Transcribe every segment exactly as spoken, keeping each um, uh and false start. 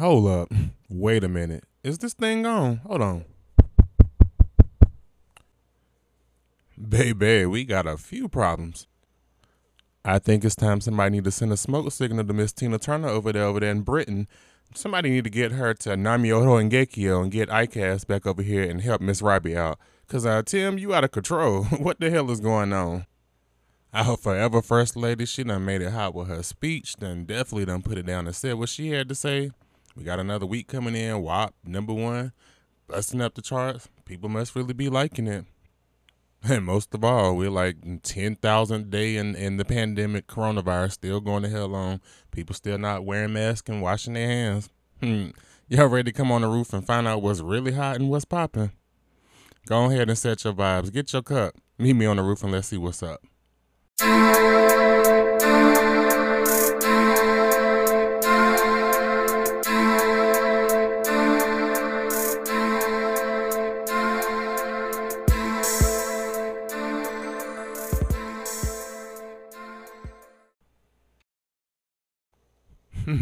Hold up. Wait a minute. Is this thing on? Hold on. Baby, we got a few problems. I think it's time somebody need to send a smoke signal to Miss Tina Turner over there, over there in Britain. Somebody need to get her to Namyoho and Gekio and get ICAS back over here and help Miss Robbie out. Because, uh, Tim, you out of control. What the hell is going on? Our forever first lady, she done made it hot with her speech, done definitely done put it down and said what she had to say. We got another week coming in, W A P, number one, busting up the charts. People must really be liking it. And most of all, we're like ten thousandth day in, in the pandemic coronavirus, still going to hell on. People still not wearing masks and washing their hands. Hmm. Y'all ready to come on the roof and find out what's really hot and what's popping? Go ahead and set your vibes. Get your cup. Meet me on the roof and let's see what's up.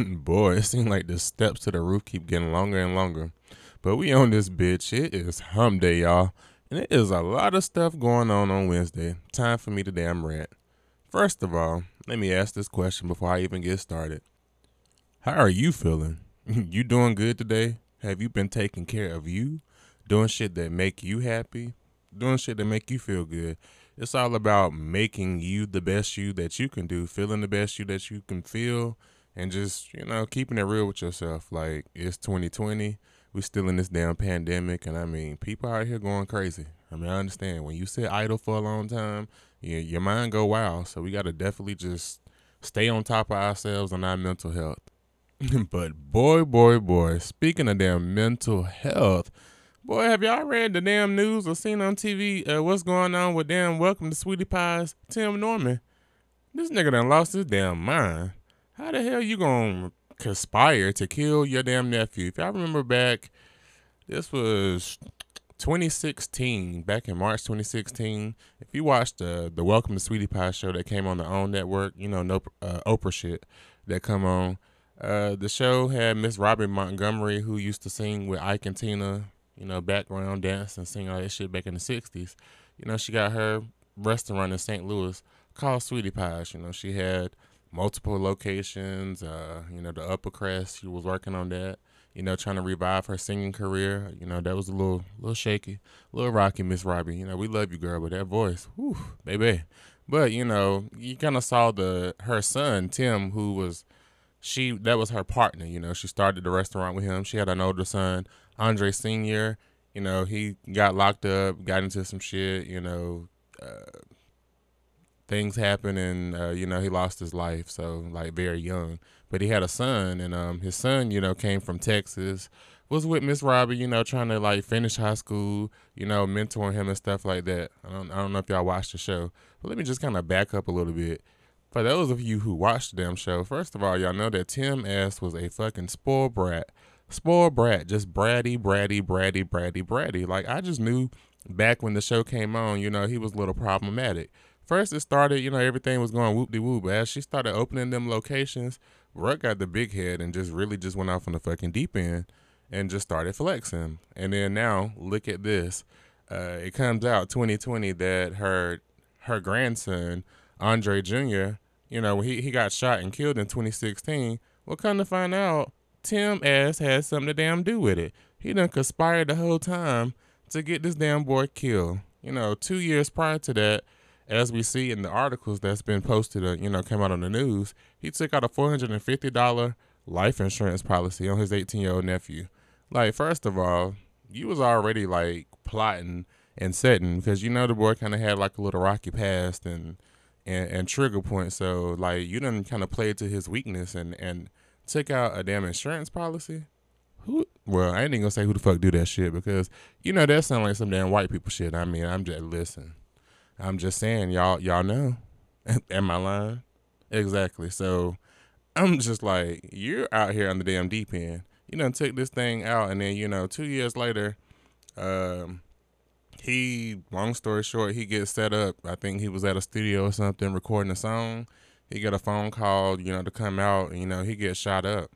Boy, it seems like the steps to the roof keep getting longer and longer. But we on this bitch. It is hump day, y'all. And it is a lot of stuff going on on Wednesday. Time for me to damn rant. First of all, let me ask this question before I even get started. How are you feeling? You doing good today? Have you been taking care of you? Doing shit that make you happy? Doing shit that make you feel good? It's all about making you the best you that you can do. Feeling the best you that you can feel. And just, you know, keeping it real with yourself. Like, it's twenty twenty. We still in this damn pandemic. And, I mean, people out here going crazy. I mean, I understand. When you sit idle for a long time, you, your mind go wild. So we got to definitely just stay on top of ourselves and our mental health. But, boy, boy, boy, speaking of damn mental health, boy, have y'all read the damn news or seen on T V uh, what's going on with damn Welcome to Sweetie Pie's Tim Norman? This nigga done lost his damn mind. How the hell you gonna conspire to kill your damn nephew? If y'all remember back, this was twenty sixteen, back in March twenty sixteen. If you watched the the Welcome to Sweetie Pie show that came on the OWN network, you know, no uh, Oprah shit that come on. Uh, the show had Miss Robin Montgomery, who used to sing with Ike and Tina, you know, background dance and sing all that shit back in the sixties. You know, she got her restaurant in Saint Louis called Sweetie Pies. You know, she had multiple locations, uh, you know, the upper crest, she was working on that, you know, trying to revive her singing career. You know, that was a little little shaky, a little rocky, Miss Robbie. You know, we love you, girl, but that voice, whew, baby. But, you know, you kind of saw the her son, Tim, who was, she, that was her partner, you know. She started the restaurant with him. She had an older son, Andre Senior. You know, he got locked up, got into some shit, you know, uh, things happened and, uh, you know, he lost his life, so, like, very young. But he had a son, and um, his son, you know, came from Texas, was with Miss Robbie, you know, trying to, like, finish high school, you know, mentoring him and stuff like that. I don't, I don't know if y'all watched the show, but let me just kind of back up a little bit. For those of you who watched the damn show, first of all, y'all know that Tim S. was a fucking spoiled brat. Spoiled brat, just bratty, bratty, bratty, bratty, bratty. Like, I just knew back when the show came on, you know, he was a little problematic. First it started, you know, everything was going whoop-de-whoop, but as she started opening them locations, Ruck got the big head and just really just went off on the fucking deep end and just started flexing. And then now, look at this. Uh, it comes out twenty twenty that her her grandson, Andre Junior, you know, he, he got shot and killed in twenty sixteen. Well, come to find out, Tim ass had something to damn do with it. He done conspired the whole time to get this damn boy killed. You know, two years prior to that, as we see in the articles that's been posted, uh, you know, came out on the news, he took out a four hundred fifty dollars life insurance policy on his eighteen-year-old nephew. Like, first of all, you was already, like, plotting and setting because, you know, the boy kind of had, like, a little rocky past and and, and trigger point. So, like, you done kind of played to his weakness and, and took out a damn insurance policy. Who? Well, I ain't even going to say who the fuck do that shit because, you know, that sound like some damn white people shit. I mean, I'm just listening. I'm just saying, y'all y'all know. Am I lying? Exactly. So I'm just like, you're out here on the damn deep end. You done took this thing out, and then, you know, two years later, um, he, long story short, he gets set up. I think he was at a studio or something recording a song. He got a phone call, you know, to come out, and, you know, he gets shot up.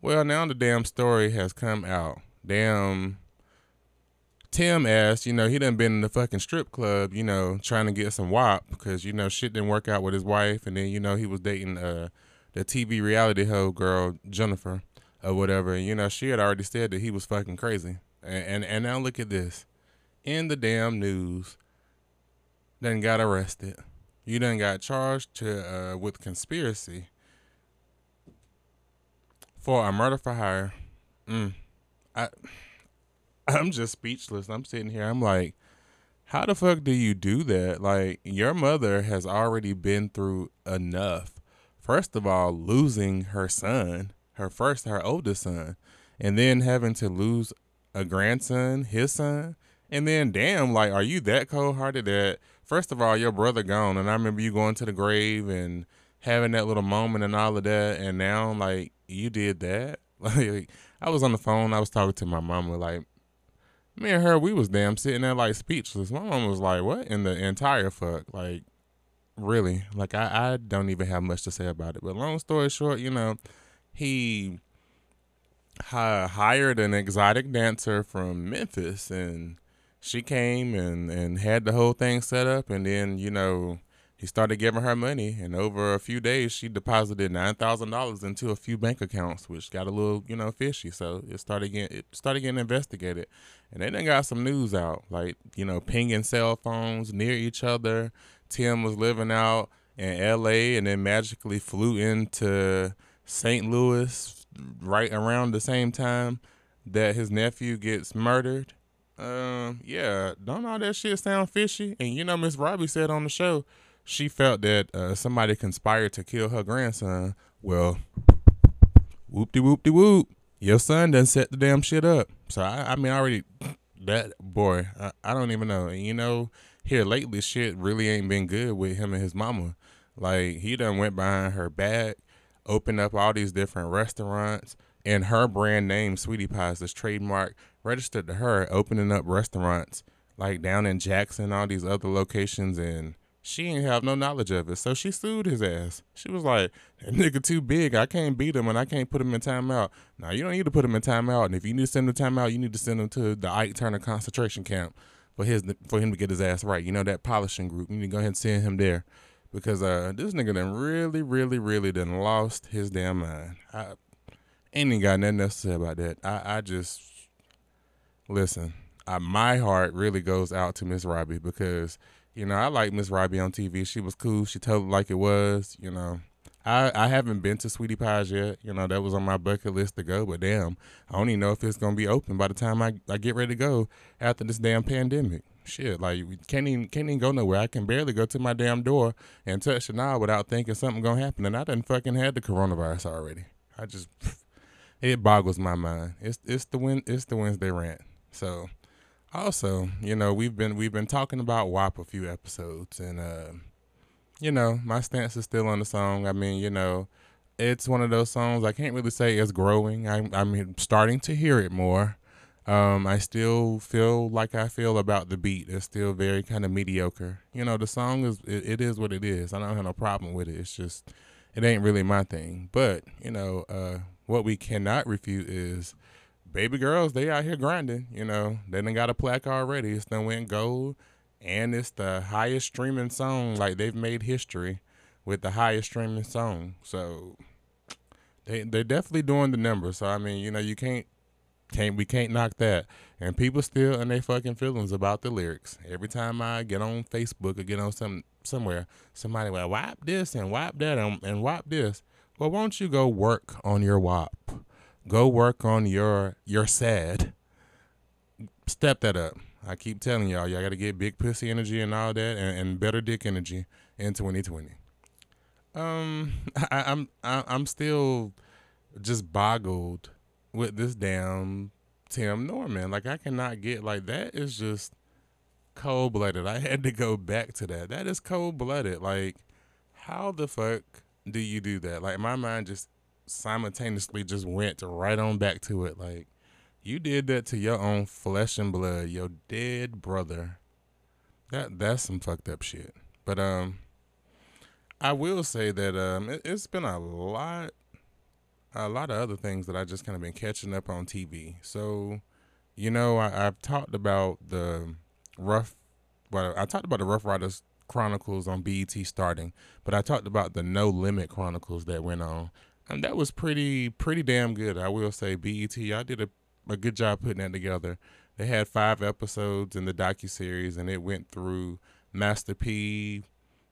Well, now the damn story has come out. Damn Tim asked, you know, he done been in the fucking strip club, you know, trying to get some W A P because, you know, shit didn't work out with his wife. And then, you know, he was dating uh, the T V reality hoe girl, Jennifer, or whatever. And, you know, she had already said that he was fucking crazy. And, and, and now look at this. In the damn news, done got arrested. You done got charged to uh, with conspiracy for a murder for hire. Mm. I... I'm just speechless. I'm sitting here. I'm like, how the fuck do you do that? Like, your mother has already been through enough. First of all, losing her son, her first, her oldest son, and then having to lose a grandson, his son. And then, damn, like, are you that cold-hearted that, first of all, your brother gone, and I remember you going to the grave and having that little moment and all of that, and now, like, you did that? Like, I was on the phone. I was talking to my mama, like, me and her, we was damn sitting there like speechless. My mom was like, what in the entire fuck? Like, really? Like, I, I don't even have much to say about it. But long story short, you know, he uh, hired an exotic dancer from Memphis. And she came and, and had the whole thing set up. And then, you know, he started giving her money. And over a few days, she deposited nine thousand dollars into a few bank accounts, which got a little, you know, fishy. So it started getting, it started getting investigated. And they done got some news out, like, you know, pinging cell phones near each other. Tim was living out in L A and then magically flew into Saint Louis right around the same time that his nephew gets murdered. Um, yeah, don't all that shit sound fishy? And, you know, Miss Robbie said on the show she felt that uh, somebody conspired to kill her grandson. Well, whoop-de-whoop-de-whoop. Your son done set the damn shit up. So, I, I mean, I already, that boy, I, I don't even know. And, you know, here lately, shit really ain't been good with him and his mama. Like, he done went behind her back, opened up all these different restaurants, and her brand name, Sweetie Pies, this trademark, registered to her, opening up restaurants, like, down in Jackson, all these other locations, and she ain't have no knowledge of it. So she sued his ass. She was like, that nigga too big. I can't beat him and I can't put him in timeout. Now, you don't need to put him in timeout. And if you need to send him to timeout, you need to send him to the Ike Turner concentration camp for his for him to get his ass right. You know, that polishing group. You need to go ahead and send him there. Because uh, this nigga done really, really, really done lost his damn mind. I ain't got nothing else to say about that. I, I just, listen, I, my heart really goes out to Miss Robbie because, you know, I like Miss Robbie on T V. She was cool. She told it like it was, you know. I, I haven't been to Sweetie Pie's yet. You know, that was on my bucket list to go. But, damn, I don't even know if it's going to be open by the time I, I get ready to go after this damn pandemic. Shit, like, we can't even, can't even go nowhere. I can barely go to my damn door and touch the knob without thinking something going to happen. And I done fucking had the coronavirus already. I just, it boggles my mind. It's, it's, the, win, it's the Wednesday rant. So, also, you know, we've been we've been talking about W A P a few episodes, and uh, you know, my stance is still on the song. I mean, you know, it's one of those songs I can't really say it's growing. I'm I'm starting to hear it more. Um, I still feel like I feel about the beat. It's still very kind of mediocre. You know, the song is it, it is what it is. I don't have no problem with it. It's just it ain't really my thing. But you know, uh, what we cannot refute is, baby girls, they out here grinding, you know. They done got a plaque already. It's done went gold, and it's the highest streaming song. Like, they've made history with the highest streaming song. So, they, they're definitely doing the numbers. So, I mean, you know, you can't, can't we can't knock that. And people still in their fucking feelings about the lyrics. Every time I get on Facebook or get on some somewhere, somebody will W A P this and W A P that and, and W A P this. Well, won't you go work on your W A P? Go work on your your sad. Step that up. I keep telling y'all, y'all got to get big pussy energy and all that, and, and better dick energy in twenty twenty. Um, I, I'm I, I'm still just boggled with this damn Tim Norman. Like, I cannot get like that is just cold blooded. I had to go back to that. That is cold blooded. Like, how the fuck do you do that? Like, my mind just simultaneously just went right on back to it. Like, you did that to your own flesh and blood, your dead brother. That that's some fucked up shit. But um, I will say that um, it, it's been a lot a lot of other things that I just kind of been catching up on T V. So, you know, I, I've talked about the Ruff, well, I talked about the Ruff Ryders Chronicles on B E T starting, but I talked about the No Limit Chronicles that went on, and that was pretty, pretty damn good. I will say B E T, I did a, a good job putting that together. They had five episodes in the docuseries, and it went through Master P,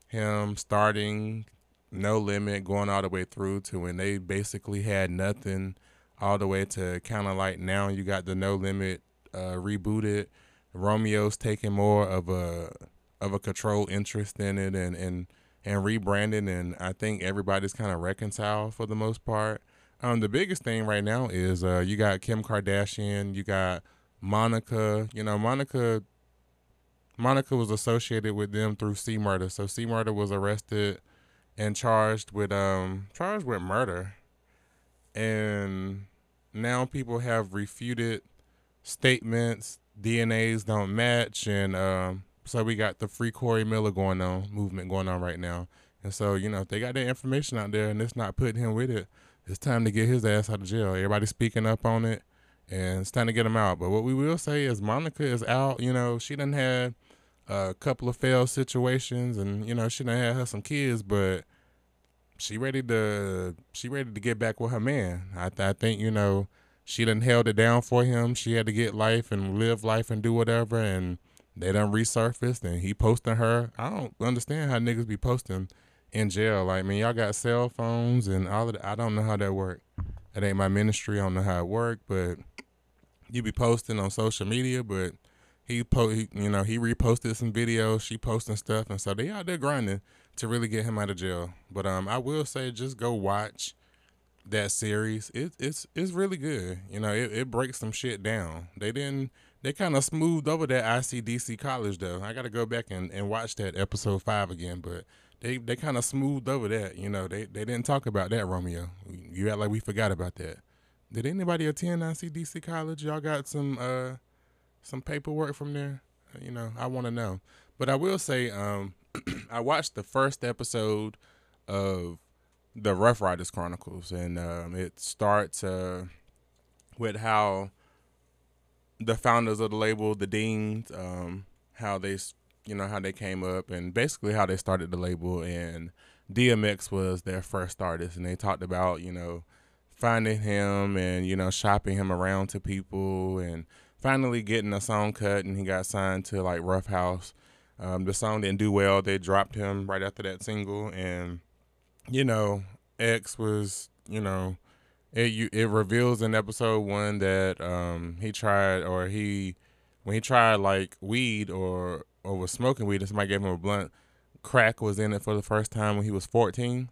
him starting No Limit, going all the way through to when they basically had nothing, all the way to kind of like now you got the No Limit uh, rebooted. Romeo's taking more of a of a control interest in it and and and rebranding, and I think everybody's kind of reconciled for the most part. Um, the biggest thing right now is uh, you got Kim Kardashian, you got Monica. You know, Monica. Monica was associated with them through C Murder, so C Murder was arrested and charged with um charged with murder, and now people have refuted statements. D N As don't match, and um, so we got the Free Corey Miller going on movement going on right now. And so, you know, if they got that information out there and it's not putting him with it, it's time to get his ass out of jail. Everybody's speaking up on it, and it's time to get him out. But what we will say is Monica is out. You know, she done had a couple of failed situations, and you know, she done had her some kids, but she ready to she ready to get back with her man. I th I think you know. She done held it down for him. She had to get life and live life and do whatever, and they done resurfaced, and he posting her. I don't understand how niggas be posting in jail. Like, man, y'all got cell phones and all of that. I don't know how that work. That ain't my ministry. I don't know how it work, but you be posting on social media, but he, po he you know, he reposted some videos. She posting stuff, and so they out there grinding to really get him out of jail. But um, I will say just go watch that series. It, it's it's really good. You know, it, it breaks some shit down. They didn't, they kind of smoothed over that I C D C college though. I got to go back and, and watch that episode five again, but they, they kind of smoothed over that. You know, they, they didn't talk about that, Romeo. You act like we forgot about that. Did anybody attend I C D C college? Y'all got some, uh, some paperwork from there? You know, I want to know. But I will say, um, I watched the first episode of the Ruff Ryders Chronicles, and um, it starts uh, with how the founders of the label, the Deans, um, how they, you know, how they came up, and basically how they started the label. And D M X was their first artist, and they talked about, you know, finding him and, you know, shopping him around to people, and finally getting a song cut, and he got signed to like Ruffhouse. Um, the song didn't do well; they dropped him right after that single, and you know, X was, you know, it you, it reveals in episode one that um, he tried, or he, when he tried like weed or, or was smoking weed, and somebody gave him a blunt, crack was in it for the first time when he was fourteen.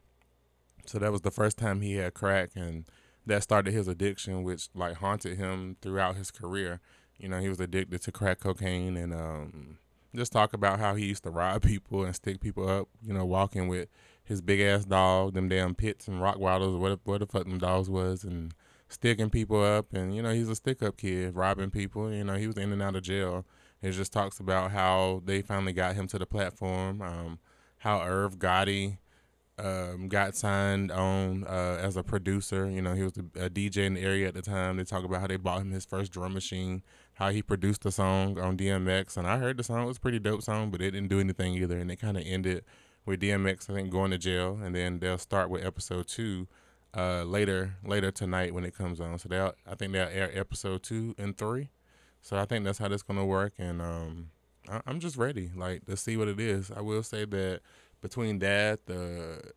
So that was the first time he had crack, and that started his addiction, which like haunted him throughout his career. You know, he was addicted to crack cocaine, and um, just talk about how he used to rob people and stick people up, you know, walking with his big ass dog, them damn pits and Rockwilders, or whatever, whatever the fuck them dogs was, and sticking people up. And, you know, he's a stick up kid, robbing people. You know, he was in and out of jail. It just talks about how they finally got him to the platform, um, how Irv Gotti um, got signed on uh, as a producer. You know, he was a D J in the area at the time. They talk about how they bought him his first drum machine, how he produced a song on D M X. And I heard the song, it was a pretty dope song, but it didn't do anything either. And it kind of ended with D M X, I think, going to jail, and then they'll start with episode two uh, later later tonight when it comes on. So they'll, I think they'll air episode two and three. So I think that's how that's going to work, and um, I, I'm just ready, like, to see what it is. I will say that between that, the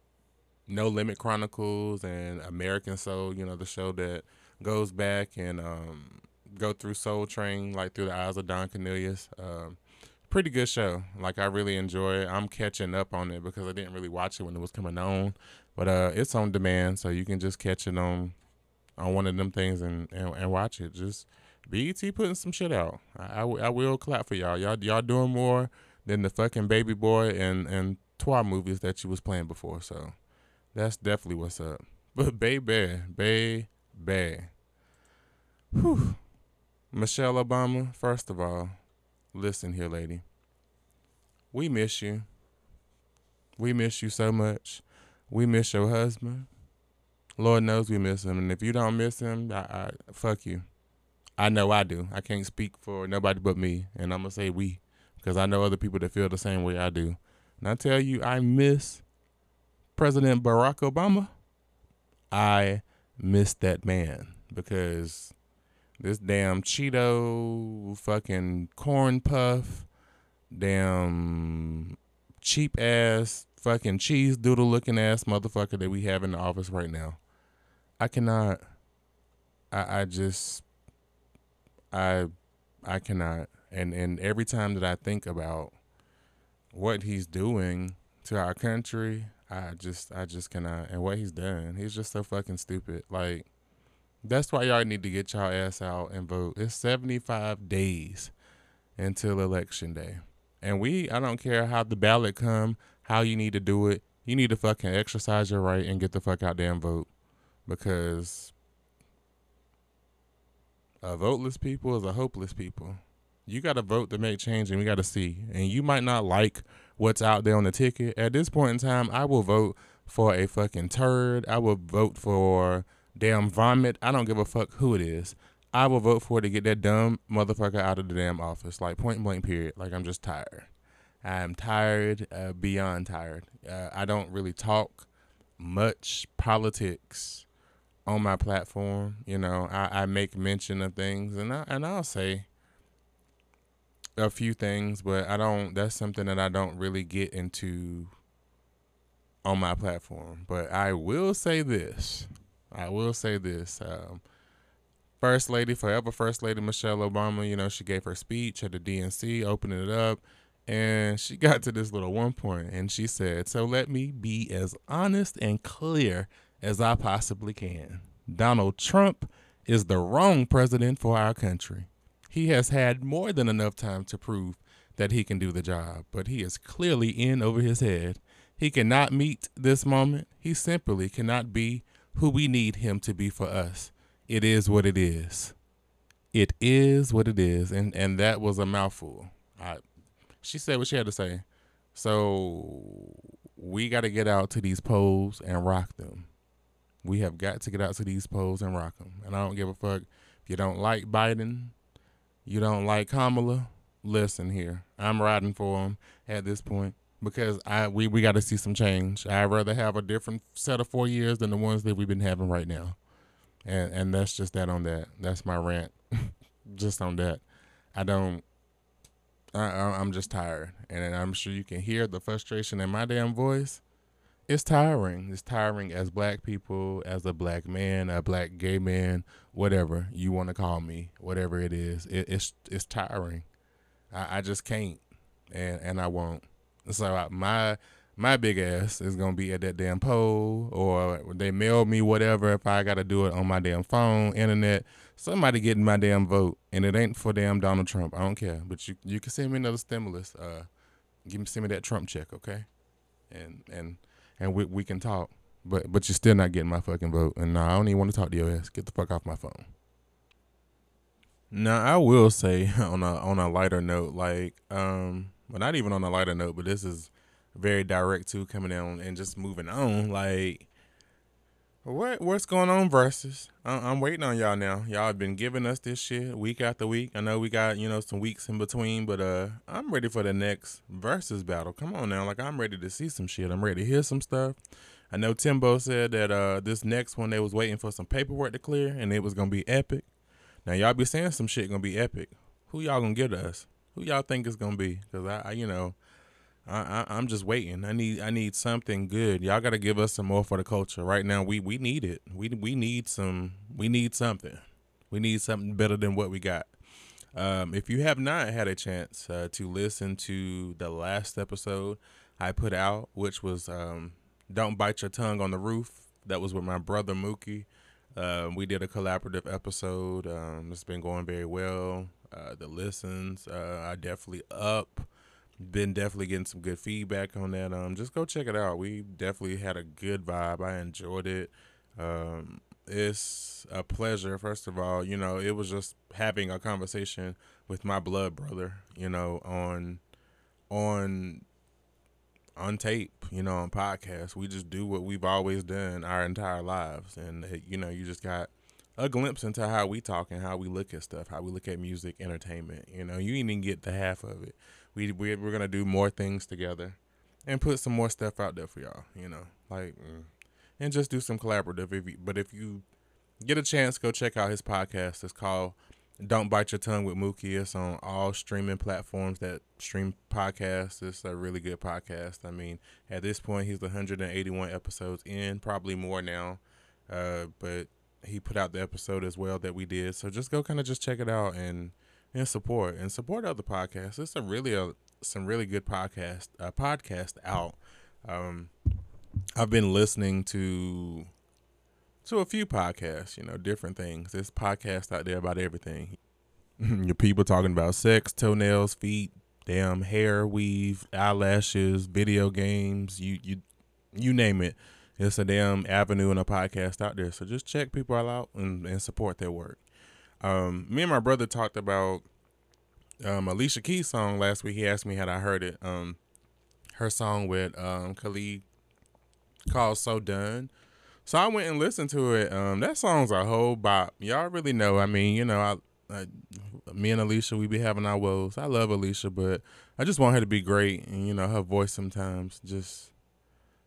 No Limit Chronicles and American Soul, you know, the show that goes back and um, go through Soul Train, like, through the eyes of Don Cornelius, um, pretty good show. Like, I really enjoy it. I'm catching up on it because I didn't really watch it when it was coming on, but uh, it's on demand, so you can just catch it on on one of them things and, and, and watch it. Just B E T putting some shit out. I, I, I will clap for y'all. Y'all y'all doing more than the fucking Baby Boy and, and Twa movies that you was playing before, so that's definitely what's up. But baby, baby. Whew. Michelle Obama, first of all, listen here, lady. We miss you. We miss you so much. We miss your husband. Lord knows we miss him. And if you don't miss him, I, I fuck you. I know I do. I can't speak for nobody but me. And I'm going to say we, because I know other people that feel the same way I do. And I tell you, I miss President Barack Obama. I miss that man, because this damn Cheeto, fucking corn puff, damn cheap ass, fucking cheese doodle looking ass motherfucker that we have in the office right now. I cannot. I, I just. I, I cannot. And and every time that I think about what he's doing to our country, I just I just cannot. And what he's done, he's just so fucking stupid. Like, that's why y'all need to get y'all ass out and vote. It's seventy-five days until election day. And we, I don't care how the ballot come, how you need to do it. You need to fucking exercise your right and get the fuck out there and vote. Because a voteless people is a hopeless people. You got to vote to make change, and we got to see. And you might not like what's out there on the ticket. At this point in time, I will vote for a fucking turd. I will vote for damn vomit. I don't give a fuck who it is. I will vote for it to get that dumb motherfucker out of the damn office. Like, point blank period. Like, I'm just tired. I'm tired, uh, beyond tired. Uh, I don't really talk much politics on my platform. You know, I, I make mention of things, and, I, and I'll say a few things, but I don't, that's something that I don't really get into on my platform. But I will say this. I will say this. Um, First Lady, forever First Lady Michelle Obama, you know, she gave her speech at the D N C, opening it up, and she got to this little one point, and she said, "So let me be as honest and clear as I possibly can. Donald Trump is the wrong president for our country. He has had more than enough time to prove that he can do the job, but he is clearly in over his head. He cannot meet this moment. He simply cannot be who we need him to be for us. It is what it is. It is what it is." And and that was a mouthful. I, she said what she had to say. So we got to get out to these polls and rock them. We have got to get out to these polls and rock them. And I don't give a fuck if you don't like Biden, you don't like Kamala. Listen here, I'm riding for him at this point, because I we, we got to see some change. I'd rather have a different set of four years than the ones that we've been having right now. And and that's just that on that. That's my rant. Just on that. I don't, I, I, I'm just tired. And I'm sure you can hear the frustration in my damn voice. It's tiring. It's tiring as black people, as a black man, a black gay man, whatever you want to call me, whatever it is. It, it's it's tiring. I, I just can't. And, and I won't. So I, my... My big ass is going to be at that damn poll, or they mail me whatever if I got to do it on my damn phone, internet. Somebody getting my damn vote, and it ain't for damn Donald Trump. I don't care, but you you can send me another stimulus. Uh, give me send me that Trump check, okay? And and and we we can talk, but but you're still not getting my fucking vote, and no, I don't even want to talk to your ass. Get the fuck off my phone. Now, I will say on a on a lighter note, like um, well, not even on a lighter note, but this is very direct too, coming down and just moving on. Like, what what's going on? Versus, I'm, I'm waiting on y'all now. Y'all have been giving us this shit week after week. I know we got you know some weeks in between, but uh, I'm ready for the next versus battle. Come on now, like I'm ready to see some shit. I'm ready to hear some stuff. I know Timbo said that uh, this next one they was waiting for some paperwork to clear, and it was gonna be epic. Now y'all be saying some shit gonna be epic. Who y'all gonna give to us? Who y'all think it's gonna be? Cause I, I you know. I, I, I'm just waiting. I need I need something good. Y'all gotta give us some more for the culture. Right now, we we need it. We we need some. We need something. We need something better than what we got. Um, if you have not had a chance uh, to listen to the last episode I put out, which was um, "Don't Bite Your Tongue on the Roof," that was with my brother Mookie. Uh, we did a collaborative episode. Um, it's been going very well. Uh, the listens uh, are definitely up. Been definitely getting some good feedback on that. Um, just go check it out. We definitely had a good vibe. I enjoyed it. Um, it's a pleasure. First of all, you know, it was just having a conversation with my blood brother, you know, on, on, on tape, you know, on podcasts. We just do what we've always done our entire lives. And, it, you know, you just got a glimpse into how we talk and how we look at stuff, how we look at music, entertainment. You know, you didn't even get the half of it. We, we, we're going to do more things together and put some more stuff out there for y'all, you know, like, and just do some collaborative. If you, but if you get a chance, go check out his podcast. It's called Don't Bite Your Tongue with Mookie. It's on all streaming platforms that stream podcasts. It's a really good podcast. I mean, at this point, he's one hundred eighty-one episodes in, probably more now. Uh, but he put out the episode as well that we did. So just go kind of just check it out and, and support. And support other podcasts. It's a really a, some really good podcast, uh, podcast out. Um, I've been listening to... So a few podcasts, you know, different things. There's podcasts out there about everything. Your people talking about sex, toenails, feet, damn hair, weave, eyelashes, video games, you you you name it. It's a damn avenue and a podcast out there. So just check people out and, and support their work. Um, me and my brother talked about um, Alicia Keys' song last week. He asked me had I heard it. Um, her song with um, Khalid called So Done. So I went and listened to it. Um, that song's a whole bop. Y'all really know. I mean, you know, I, I, me and Alicia, we be having our woes. I love Alicia, but I just want her to be great. And, you know, her voice sometimes just,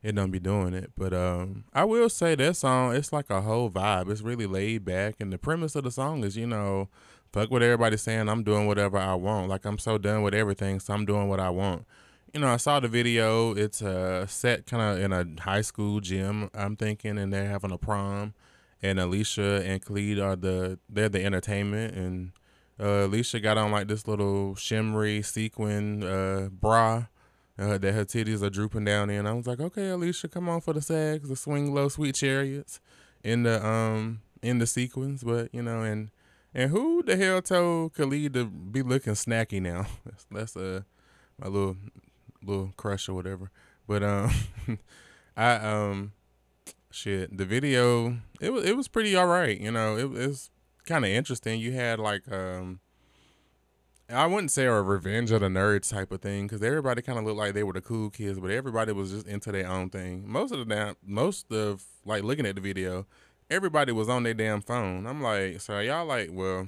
it don't be doing it. But um, I will say that song, it's like a whole vibe. It's really laid back. And the premise of the song is, you know, fuck what everybody's saying. I'm doing whatever I want. Like, I'm so done with everything, so I'm doing what I want. You know, I saw the video. It's uh, set kind of in a high school gym, I'm thinking, and they're having a prom. And Alicia and Khalid are the, they're the entertainment. And uh, Alicia got on, like, this little shimmery sequin uh, bra uh, that her titties are drooping down in. I was like, okay, Alicia, come on for the sags, the swing low, sweet chariots in the um in the sequins. But, you know, and, and who the hell told Khalid to be looking snacky now? That's, that's uh, my little... little crush or whatever. But um I um shit, the video it was it was pretty all right, you know. It, it was kinda interesting. You had like um I wouldn't say a revenge of the nerds type of thing, because everybody kinda looked like they were the cool kids, but everybody was just into their own thing. Most of the damn most of like looking at the video, everybody was on their damn phone. I'm like, so y'all like, well,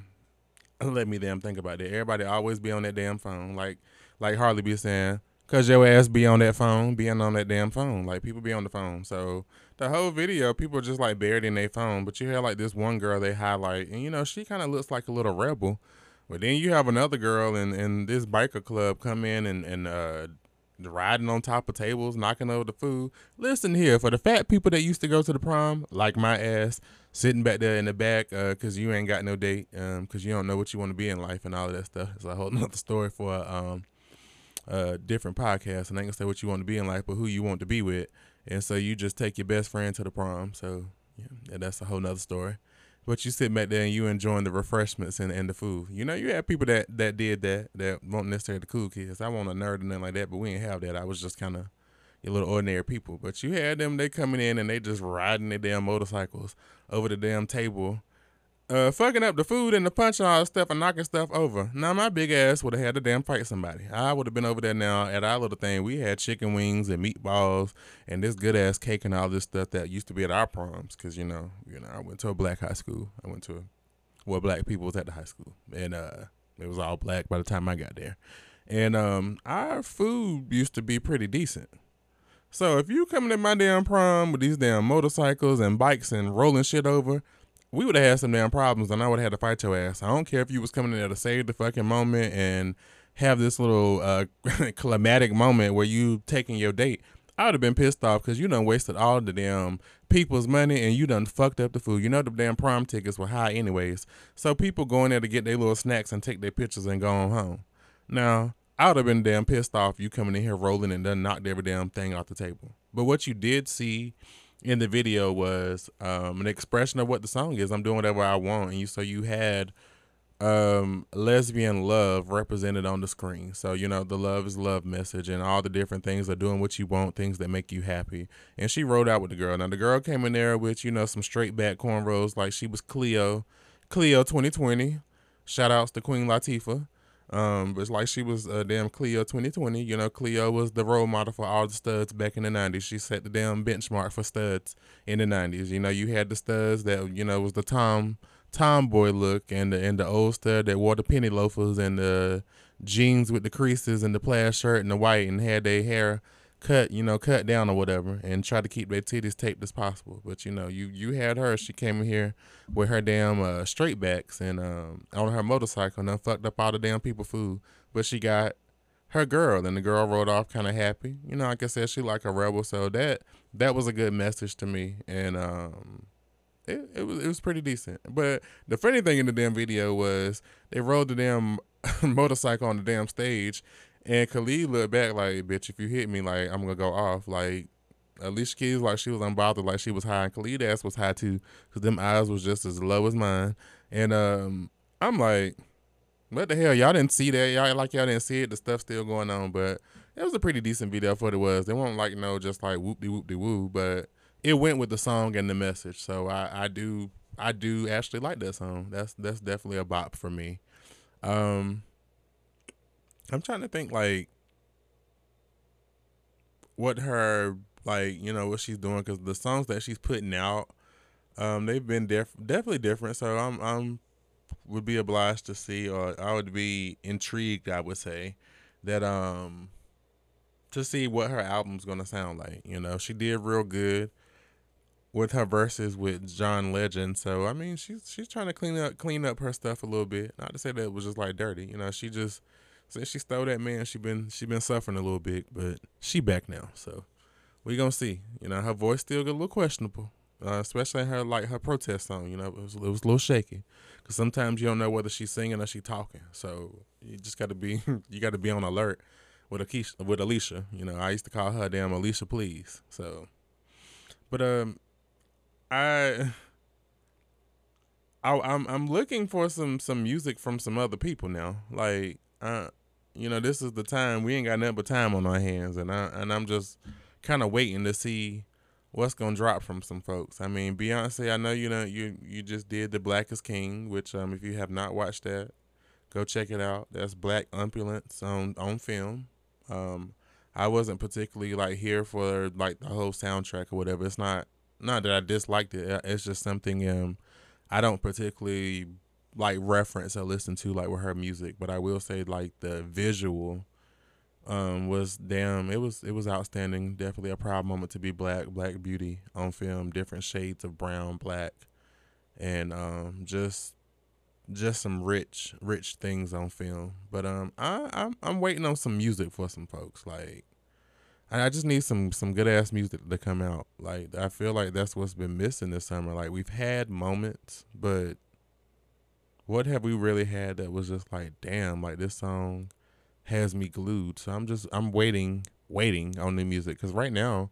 let me damn think about that. Everybody always be on that damn phone. Like like Harley be saying, cause your ass be on that phone, being on that damn phone. Like, people be on the phone. So the whole video, people are just like buried in their phone. But you have like this one girl they highlight, and you know, she kind of looks like a little rebel. But then you have another girl in, in this biker club come in and, and uh, riding on top of tables, knocking over the food. Listen here, for the fat people that used to go to the prom, like my ass, sitting back there in the back uh, cause you ain't got no date, um, cause you don't know what you want to be in life and all of that stuff. It's a whole nother story for um. Uh, different podcasts, and I ain't gonna say what you want to be in life, but who you want to be with. And so you just take your best friend to the prom. So yeah, that's a whole nother story. But you sit back there and you enjoying the refreshments and, and the food. You know, you had people that, that did that, that weren't necessarily the cool kids. I want a nerd and nothing like that, but we didn't have that. I was just kind of your little ordinary people. But you had them, they coming in and they just riding their damn motorcycles over the damn table, Uh, fucking up the food and the punch and all that stuff and knocking stuff over. Now, my big ass would have had to damn fight somebody. I would have been over there now at our little thing. We had chicken wings and meatballs and this good ass cake and all this stuff that used to be at our proms. Because, you know, you know, I went to a black high school. I went to a, well, black people was at the high school. And uh, it was all black by the time I got there. And um, our food used to be pretty decent. So if you coming to my damn prom with these damn motorcycles and bikes and rolling shit over, we would have had some damn problems, and I would have had to fight your ass. I don't care if you was coming in there to save the fucking moment and have this little uh, climatic moment where you taking your date. I would have been pissed off because you done wasted all the damn people's money and you done fucked up the food. You know the damn prom tickets were high anyways. So people go in there to get their little snacks and take their pictures and go on home. Now, I would have been damn pissed off you coming in here rolling and done knocked every damn thing off the table. But what you did see in the video was um, an expression of what the song is. I'm doing whatever I want. And you, so you had um, lesbian love represented on the screen. So, you know, the love is love message and all the different things are doing what you want, things that make you happy. And she rode out with the girl. Now, the girl came in there with, you know, some straight back cornrows. Like, she was Cleo, Cleo twenty twenty. Shout outs to Queen Latifah. Um, but it's like she was a damn Cleo twenty twenty. You know, Cleo was the role model for all the studs back in the nineties. She set the damn benchmark for studs in the nineties. You know, you had the studs that, you know, was the tom tomboy look, and the and the old stud that wore the penny loafers and the jeans with the creases and the plaid shirt and the white, and had their hair cut, you know, cut down or whatever, and try to keep their titties taped as possible. But, you know, you, you had her. She came in here with her damn uh, straight backs and um, on her motorcycle, and then fucked up all the damn people food. But she got her girl, and the girl rode off kind of happy. You know, like I said, she like a rebel. So that that was a good message to me, and um, it, it was it was pretty decent. But the funny thing in the damn video was they rode the damn motorcycle on the damn stage, and Khalid looked back like, bitch, if you hit me, like, I'm gonna go off. Like, Alicia Keys, like, she was unbothered, like, she was high, and Khalid's ass was high too, because them eyes was just as low as mine. And um, I'm like, what the hell, y'all didn't see that, y'all like y'all didn't see it, the stuff's still going on. But it was a pretty decent video for what it was. They weren't like, no, just like whoop de whoop de woo, but it went with the song and the message. So I, I do I do actually like that song. That's that's definitely a bop for me. Um, I'm trying to think, like, what her, like, you know, what she's doing, because the songs that she's putting out, um, they've been def- definitely different. So I'm I'm would be obliged to see, or I would be intrigued, I would say, that um to see what her album's gonna sound like. You know, she did real good with her verses with John Legend. So I mean, she's she's trying to clean up clean up her stuff a little bit. Not to say that it was just like dirty. You know, she just, since she stole that man, she been she been suffering a little bit, but she back now. So we gonna see. You know, her voice still got a little questionable, uh, especially her like her protest song. You know, it was it was a little shaky, because sometimes you don't know whether she's singing or she talking. So you just gotta be you gotta be on alert with Akeisha, with Alicia. You know, I used to call her damn Alicia Please. So, but um, I. I I'm I'm looking for some some music from some other people now, like. Uh, you know, this is the time. We ain't got nothing but time on our hands, and I and I'm just kind of waiting to see what's gonna drop from some folks. I mean, Beyonce, I know you know you you just did The Black is King, which um if you have not watched that, go check it out. That's Black Opulence on on film. Um, I wasn't particularly like here for like the whole soundtrack or whatever. It's not not that I disliked it. It's just something um I don't particularly like reference or listen to like with her music. But I will say, like, the visual um was damn it was it was outstanding. Definitely a proud moment to be black black beauty on film. Different shades of brown, black, and um just just some rich rich things on film. But um I I'm, I'm waiting on some music for some folks. Like, I just need some some good ass music to come out. Like, I feel like that's what's been missing this summer. Like, we've had moments, but what have we really had that was just like, damn, like, this song has me glued? So I'm just, I'm waiting, waiting on new music. Because right now,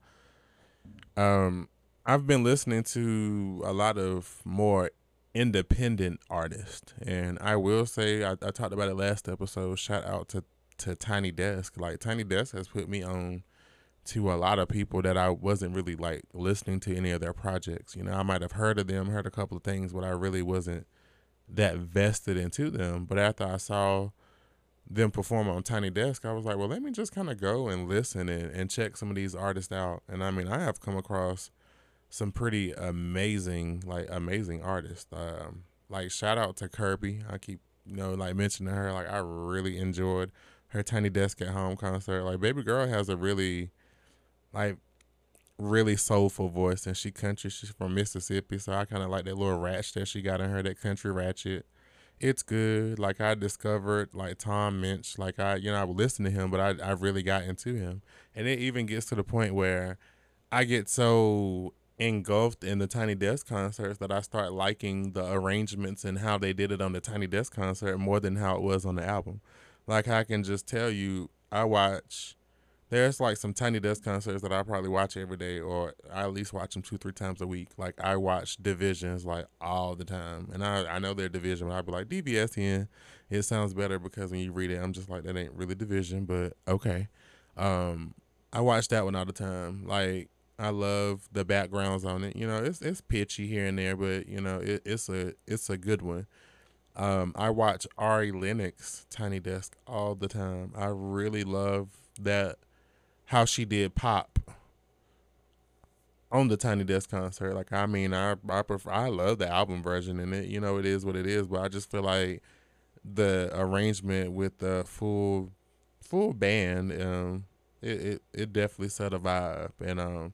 um, I've been listening to a lot of more independent artists. And I will say, I, I talked about it last episode, shout out to, to Tiny Desk. Like, Tiny Desk has put me on to a lot of people that I wasn't really, like, listening to any of their projects. You know, I might have heard of them, heard a couple of things, but I really wasn't that vested into them. But after I saw them perform on Tiny Desk, I was like, well, let me just kind of go and listen and, and check some of these artists out. And I mean, I have come across some pretty amazing, like amazing artists. Um, like, shout out to Kirby. I keep, you know, like mentioning her. Like, I really enjoyed her Tiny Desk at Home concert. Like, Baby Girl has a really, like, really soulful voice, and she country. She's from Mississippi, so I kind of like that little ratchet that she got in her, that country ratchet. It's good. Like, I discovered, like, Tom Minch. Like, I, you know, I would listen to him, but I, I really got into him. And it even gets to the point where I get so engulfed in the Tiny Desk concerts that I start liking the arrangements and how they did it on the Tiny Desk concert more than how it was on the album. Like, I can just tell you, I watch... There's, like, some Tiny Desk concerts that I probably watch every day, or I at least watch them two, three times a week. Like, I watch Divisions, like, all the time. And I, I know they're Division, but I'd be like, D B S N, it sounds better, because when you read it, I'm just like, that ain't really Division, but okay. Um, I watch that one all the time. Like, I love the backgrounds on it. You know, it's it's pitchy here and there, but, you know, it, it's a it's a good one. Um, I watch Ari Lennox, Tiny Desk, all the time. I really love that, how she did pop on the Tiny Desk concert. Like, I mean, I I, prefer, I love the album version in it. You know, it is what it is. But I just feel like the arrangement with the full full band, um, it, it, it definitely set a vibe. And um,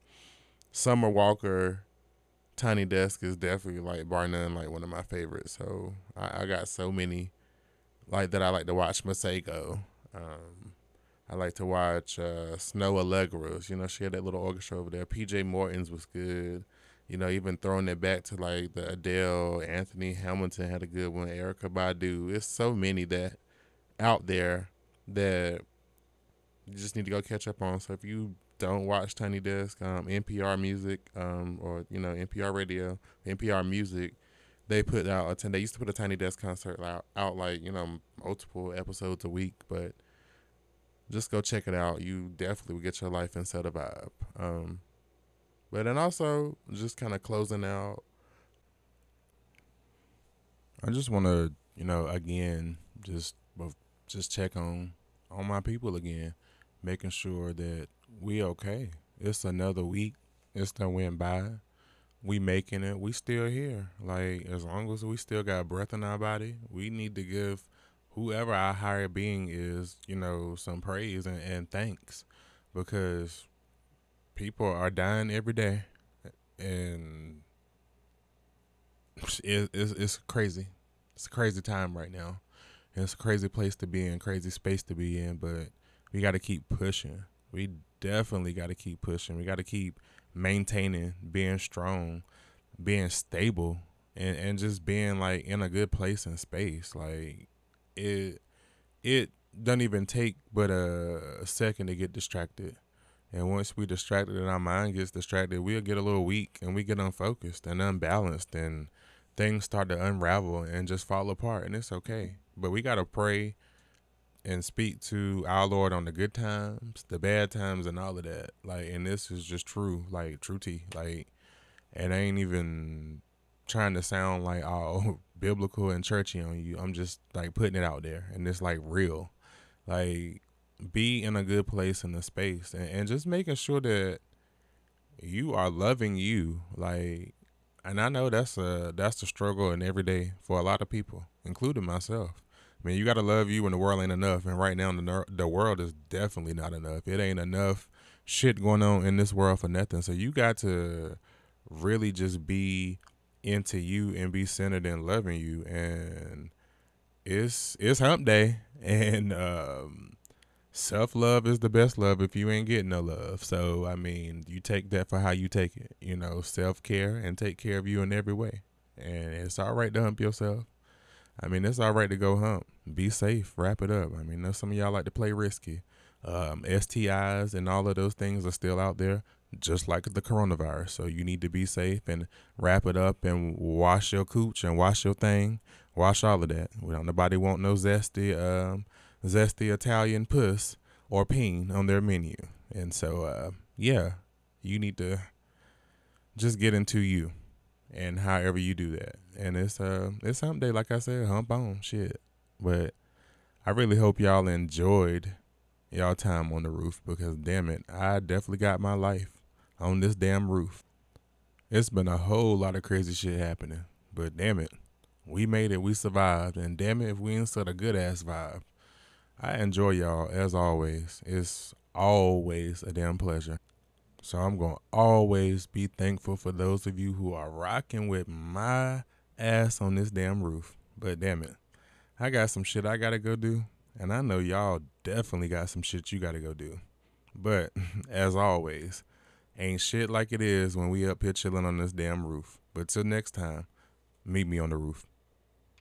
Summer Walker, Tiny Desk is definitely, like, bar none, like, one of my favorites. So I, I got so many, like, that I like to watch. Masego. Um, I like to watch uh, Snow Allegra's. You know, she had that little orchestra over there. P J Morton's was good. You know, even throwing it back to, like, the Adele, Anthony Hamilton had a good one, Erykah Badu. It's so many that out there that you just need to go catch up on. So if you don't watch Tiny Desk, um, N P R Music, um, or, you know, N P R Radio, N P R Music, they put out a, they used to put a Tiny Desk concert out, out like, you know, multiple episodes a week, but just go check it out. You definitely will get your life and set a vibe. Um, but then also, just kind of closing out, I just want to, you know, again, just, just check on, on my people again, making sure that we okay. It's another week. It's done went by. We making it. We still here. Like, as long as we still got breath in our body, we need to give whoever our higher being is, you know, some praise and, and thanks, because people are dying every day, and it, it's, it's crazy. It's a crazy time right now. It's a crazy place to be in, crazy space to be in, but we got to keep pushing. We definitely got to keep pushing. We got to keep maintaining, being strong, being stable, and, and just being, like, in a good place and space. Like, it it doesn't even take but a, a second to get distracted. And once we distracted and our mind gets distracted, we'll get a little weak and we get unfocused and unbalanced, and things start to unravel and just fall apart, and it's okay. But we got to pray and speak to our Lord on the good times, the bad times, and all of that. Like, and this is just true, like, true tea. Like, and I ain't even trying to sound like all biblical and churchy on you. I'm just, like, putting it out there, and it's, like, real. Like, be in a good place in the space, and, and just making sure that you are loving you. Like, and I know that's a that's the struggle in every day for a lot of people, including myself. I mean, you got to love you when the world ain't enough. And right now, the, the world is definitely not enough. It ain't enough shit going on in this world for nothing. So you got to really just be into you and be centered in loving you. And it's it's hump day. And um, self-love is the best love if you ain't getting no love. So, I mean, you take that for how you take it. You know, self-care, and take care of you in every way. And it's all right to hump yourself. I mean, it's all right to go hump. Be safe. Wrap it up. I mean, know some of y'all like to play risky. Um, S T Is and all of those things are still out there, just like the coronavirus. So you need to be safe and wrap it up and wash your cooch and wash your thing. Wash all of that. We don't nobody want no zesty, um, zesty Italian puss or peen on their menu. And so, uh, yeah, you need to just get into you. And however you do that. And it's uh, it's hump day, like I said, hump on, shit. But I really hope y'all enjoyed y'all time on the roof, because, damn it, I definitely got my life on this damn roof. It's been a whole lot of crazy shit happening. But, damn it, we made it. We survived. And, damn it, if we ain't set a good-ass vibe. I enjoy y'all, as always. It's always a damn pleasure. So I'm going to always be thankful for those of you who are rocking with my ass on this damn roof. But damn it, I got some shit I got to go do. And I know y'all definitely got some shit you got to go do. But as always, ain't shit like it is when we up here chilling on this damn roof. But till next time, meet me on the roof.